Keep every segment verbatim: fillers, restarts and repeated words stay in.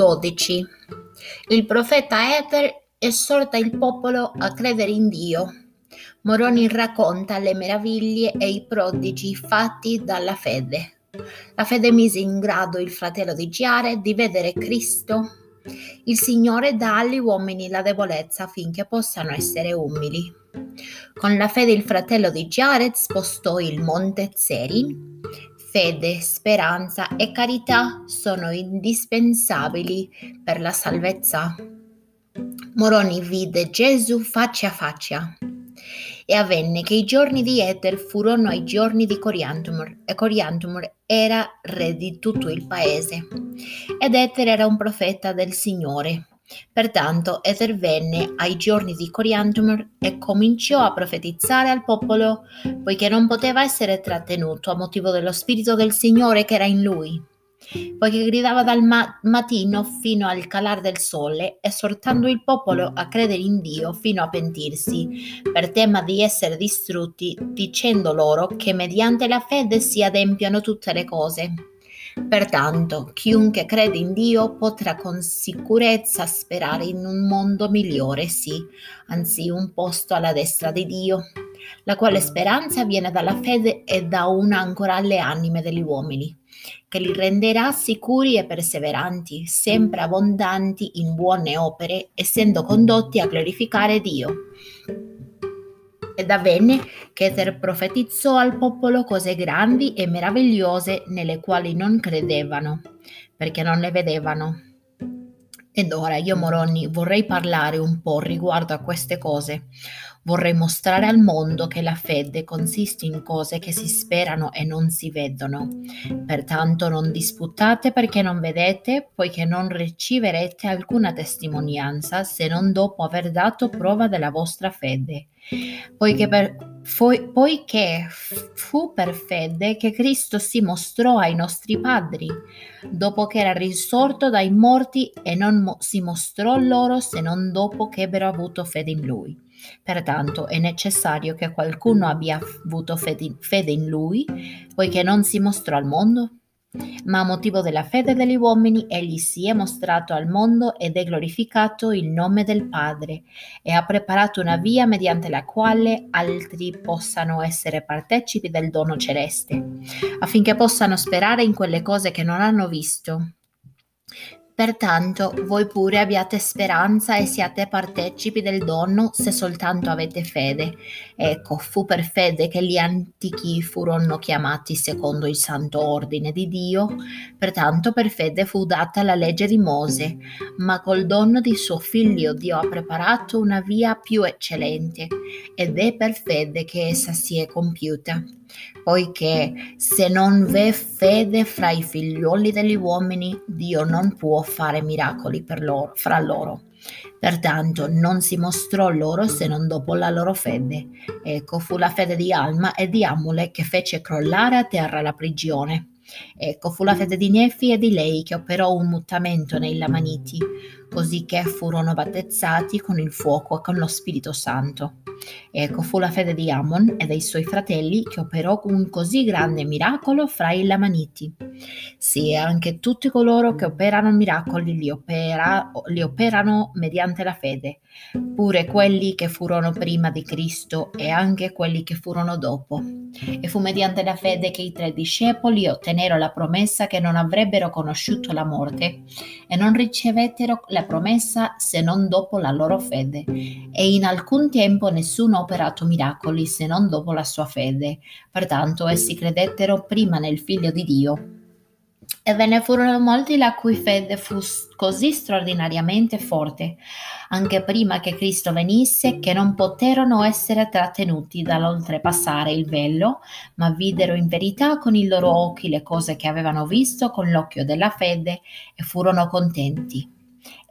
dodici. Il profeta Ether esorta il popolo a credere in Dio. Moroni racconta le meraviglie e i prodigi fatti dalla fede. La fede mise in grado il fratello di Giare di vedere Cristo. Il Signore dà agli uomini la debolezza affinché possano essere umili. Con la fede il fratello di Giared spostò il monte Zerin. Fede, speranza e carità sono indispensabili per la salvezza. Moroni vide Gesù faccia a faccia. E avvenne che i giorni di Ether furono i giorni di Coriantumr, e Coriantumr era re di tutto il paese. Ed Ether era un profeta del Signore. Pertanto Ether venne ai giorni di Coriantumr e cominciò a profetizzare al popolo, poiché non poteva essere trattenuto a motivo dello spirito del Signore che era in lui. Poiché gridava dal ma- mattino fino al calar del sole, esortando il popolo a credere in Dio fino a pentirsi, per tema di essere distrutti, dicendo loro che mediante la fede si adempiano tutte le cose. Pertanto, chiunque crede in Dio potrà con sicurezza sperare in un mondo migliore, sì, anzi un posto alla destra di Dio, la quale speranza viene dalla fede e da un'ancora alle anime degli uomini, che li renderà sicuri e perseveranti, sempre abbondanti in buone opere, essendo condotti a glorificare Dio. Ed avvenne che Ether profetizzò al popolo cose grandi e meravigliose nelle quali non credevano, perché non le vedevano. Ed ora io, Moroni, vorrei parlare un po' riguardo a queste cose. Vorrei mostrare al mondo che la fede consiste in cose che si sperano e non si vedono. Pertanto non disputate perché non vedete, poiché non riceverete alcuna testimonianza se non dopo aver dato prova della vostra fede. Poiché, per, fu, poiché fu per fede che Cristo si mostrò ai nostri padri, dopo che era risorto dai morti, e non mo- si mostrò loro se non dopo che ebbero avuto fede in Lui. Pertanto è necessario che qualcuno abbia avuto fede in Lui, poiché non si mostrò al mondo, ma a motivo della fede degli uomini egli si è mostrato al mondo ed è glorificato il nome del Padre, e ha preparato una via mediante la quale altri possano essere partecipi del dono celeste, affinché possano sperare in quelle cose che non hanno visto. Pertanto voi pure abbiate speranza e siate partecipi del dono se soltanto avete fede. Ecco, fu per fede che gli antichi furono chiamati secondo il santo ordine di Dio, pertanto per fede fu data la legge di Mose, ma col dono di suo figlio Dio ha preparato una via più eccellente, ed è per fede che essa si è compiuta. Poiché se non v'è fede fra i figlioli degli uomini, Dio non può fare miracoli per loro, fra loro. Pertanto non si mostrò loro se non dopo la loro fede. Ecco, fu la fede di Alma e di Amulek che fece crollare a terra la prigione. Ecco, fu la fede di Nefi e di lei che operò un mutamento nei Lamaniti, così che furono battezzati con il fuoco e con lo Spirito Santo. Ecco, fu la fede di Amon e dei suoi fratelli che operò un così grande miracolo fra i Lamaniti. Sì, anche tutti coloro che operano miracoli li, opera, li operano mediante la fede, pure quelli che furono prima di Cristo e anche quelli che furono dopo. E fu mediante la fede che i tre discepoli ottennero la promessa che non avrebbero conosciuto la morte, e non ricevettero la promessa se non dopo la loro fede, e in alcun tempo nessuno ha operato miracoli se non dopo la sua fede. Pertanto essi credettero prima nel Figlio di Dio. E ve ne furono molti la cui fede fu così straordinariamente forte, anche prima che Cristo venisse, che non poterono essere trattenuti dall'oltrepassare il velo, ma videro in verità con i loro occhi le cose che avevano visto con l'occhio della fede e furono contenti.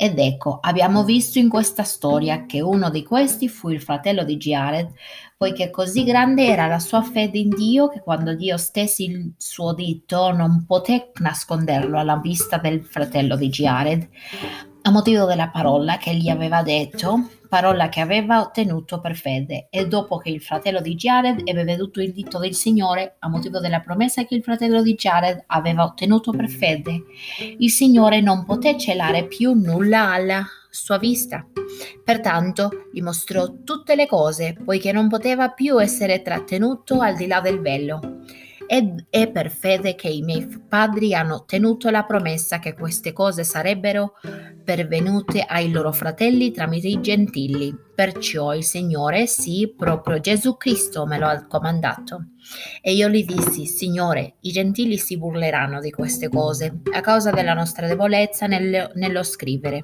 Ed ecco, abbiamo visto in questa storia che uno di questi fu il fratello di Giared, poiché così grande era la sua fede in Dio che quando Dio stese il suo dito non poté nasconderlo alla vista del fratello di Giared. a motivo della parola che gli aveva detto, parola che aveva ottenuto per fede, e dopo che il fratello di Giared ebbe veduto il dito del Signore, a motivo della promessa che il fratello di Giared aveva ottenuto per fede, il Signore non poté celare più nulla alla sua vista. Pertanto gli mostrò tutte le cose, poiché non poteva più essere trattenuto al di là del velo. Ed è per fede che i miei padri hanno ottenuto la promessa che queste cose sarebbero pervenute ai loro fratelli tramite i gentili. Perciò il Signore, sì, proprio Gesù Cristo me lo ha comandato. E io gli dissi: Signore, i gentili si burleranno di queste cose a causa della nostra debolezza nel, nello scrivere.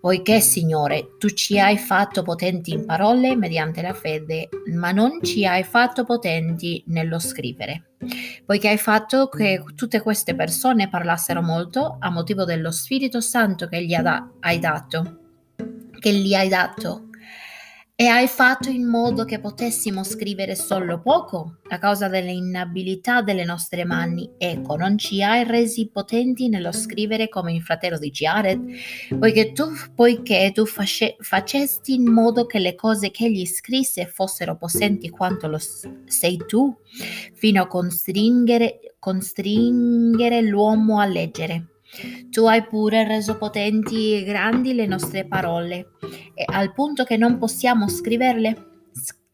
Poiché, Signore, tu ci hai fatto potenti in parole mediante la fede, ma non ci hai fatto potenti nello scrivere. Poiché hai fatto che tutte queste persone parlassero molto a motivo dello Spirito Santo che gli hai dato, che gli hai dato. E hai fatto in modo che potessimo scrivere solo poco a causa dell'inabilità delle nostre mani. Ecco, non ci hai resi potenti nello scrivere come il fratello di Giared, poiché tu, poiché tu face, facesti in modo che le cose che egli scrisse fossero potenti quanto lo sei tu, fino a costringere, costringere l'uomo a leggere. Tu hai pure reso potenti e grandi le nostre parole, e al punto che non possiamo scriverle.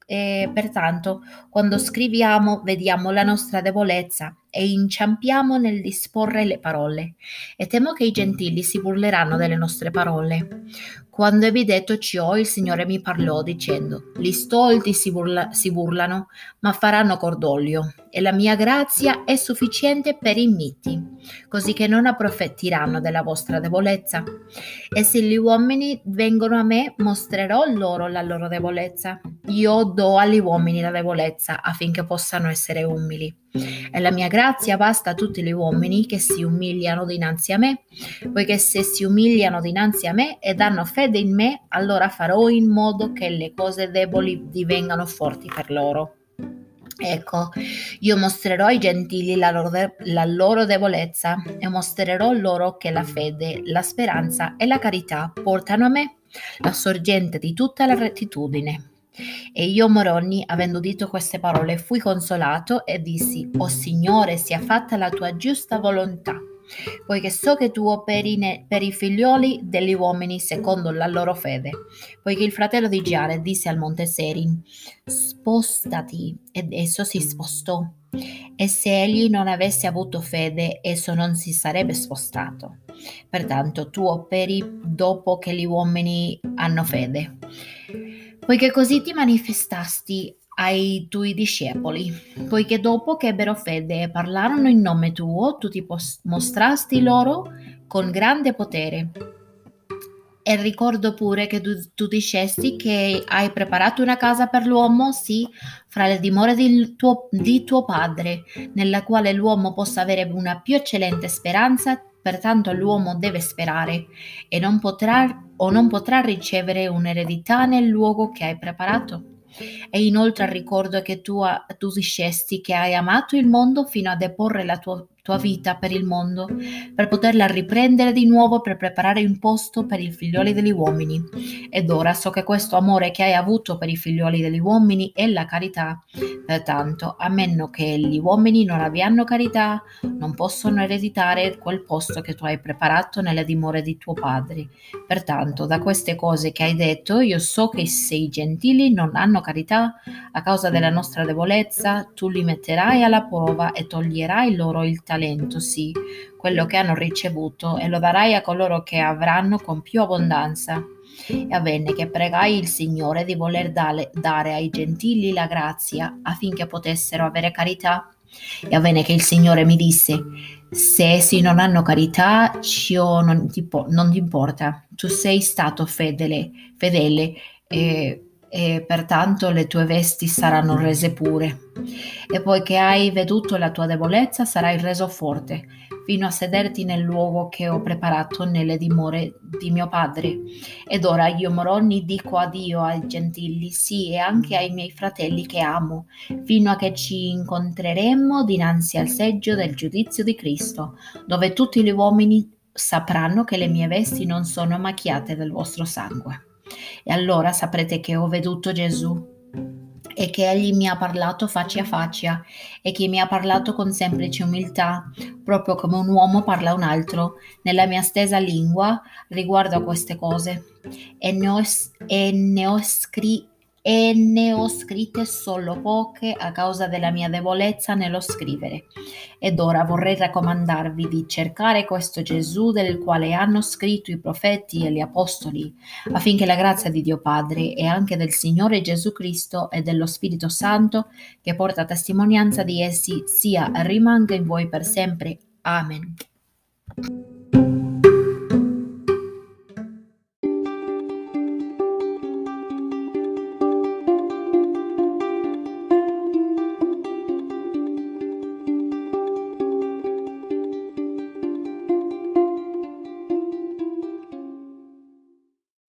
E pertanto, quando scriviamo, vediamo la nostra debolezza e inciampiamo nel disporre le parole. E temo che i gentili si burleranno delle nostre parole. Quando ebbi detto ciò, il Signore mi parlò dicendo: gli stolti si, burla- si burlano, ma faranno cordoglio, e la mia grazia è sufficiente per i miti, così che non approfittiranno della vostra debolezza. E se gli uomini vengono a me, mostrerò loro la loro debolezza. Io do agli uomini la debolezza affinché possano essere umili. E la mia grazia basta a tutti gli uomini che si umiliano dinanzi a me, poiché se si umiliano dinanzi a me e danno fede in me, allora farò in modo che le cose deboli divengano forti per loro. Ecco, io mostrerò ai gentili la loro, de- la loro debolezza e mostrerò loro che la fede, la speranza e la carità portano a me la sorgente di tutta la rettitudine. E io, Moroni, avendo udito queste parole, fui consolato e dissi: O Signore, sia fatta la tua giusta volontà, poiché so che tu operi ne- per i figlioli degli uomini secondo la loro fede. Poiché il fratello di Giare disse al monte Serin: spostati, ed esso si spostò. E se egli non avesse avuto fede, esso non si sarebbe spostato. Pertanto tu operi dopo che gli uomini hanno fede, poiché così ti manifestasti ai tuoi discepoli, poiché dopo che ebbero fede e parlarono in nome tuo, tu ti pos- mostrasti loro con grande potere. E ricordo pure che tu, tu dicesti che hai preparato una casa per l'uomo, sì, fra le dimore di tuo, di tuo padre, nella quale l'uomo possa avere una più eccellente speranza. Pertanto l'uomo deve sperare, e non potrà o non potrà ricevere un'eredità nel luogo che hai preparato. E inoltre ricordo che tu, tu dicesti che hai amato il mondo fino a deporre la tua, tua vita per il mondo, per poterla riprendere di nuovo, per preparare un posto per i figlioli degli uomini. Ed ora so che questo amore che hai avuto per i figlioli degli uomini è la carità. Pertanto, a meno che gli uomini non abbiano carità, non possono ereditare quel posto che tu hai preparato nelle dimore di tuo padre. Pertanto, da queste cose che hai detto, io so che se i gentili non hanno carità, a causa della nostra debolezza, tu li metterai alla prova e toglierai loro il talento, sì, quello che hanno ricevuto, e lo darai a coloro che avranno con più abbondanza. E avvenne che pregai il Signore di voler dare, dare ai gentili la grazia affinché potessero avere carità. E avvenne che il Signore mi disse: se essi non hanno carità, ciò non ti, non ti importa, tu sei stato fedele, fedele e e pertanto le tue vesti saranno rese pure. E poiché hai veduto la tua debolezza, sarai reso forte, fino a sederti nel luogo che ho preparato nelle dimore di mio padre. Ed ora io, Moroni, dico addio ai gentili, sì, e anche ai miei fratelli che amo, fino a che ci incontreremo dinanzi al seggio del giudizio di Cristo, dove tutti gli uomini sapranno che le mie vesti non sono macchiate del vostro sangue. E allora saprete che ho veduto Gesù e che egli mi ha parlato faccia a faccia e che mi ha parlato con semplice umiltà, proprio come un uomo parla a un altro, nella mia stessa lingua riguardo a queste cose. E ne ho, e ne ho scritto E ne ho scritte solo poche a causa della mia debolezza nello scrivere. Ed ora vorrei raccomandarvi di cercare questo Gesù del quale hanno scritto i profeti e gli apostoli, affinché la grazia di Dio Padre e anche del Signore Gesù Cristo e dello Spirito Santo, che porta testimonianza di essi, sia e rimanga in voi per sempre. Amen.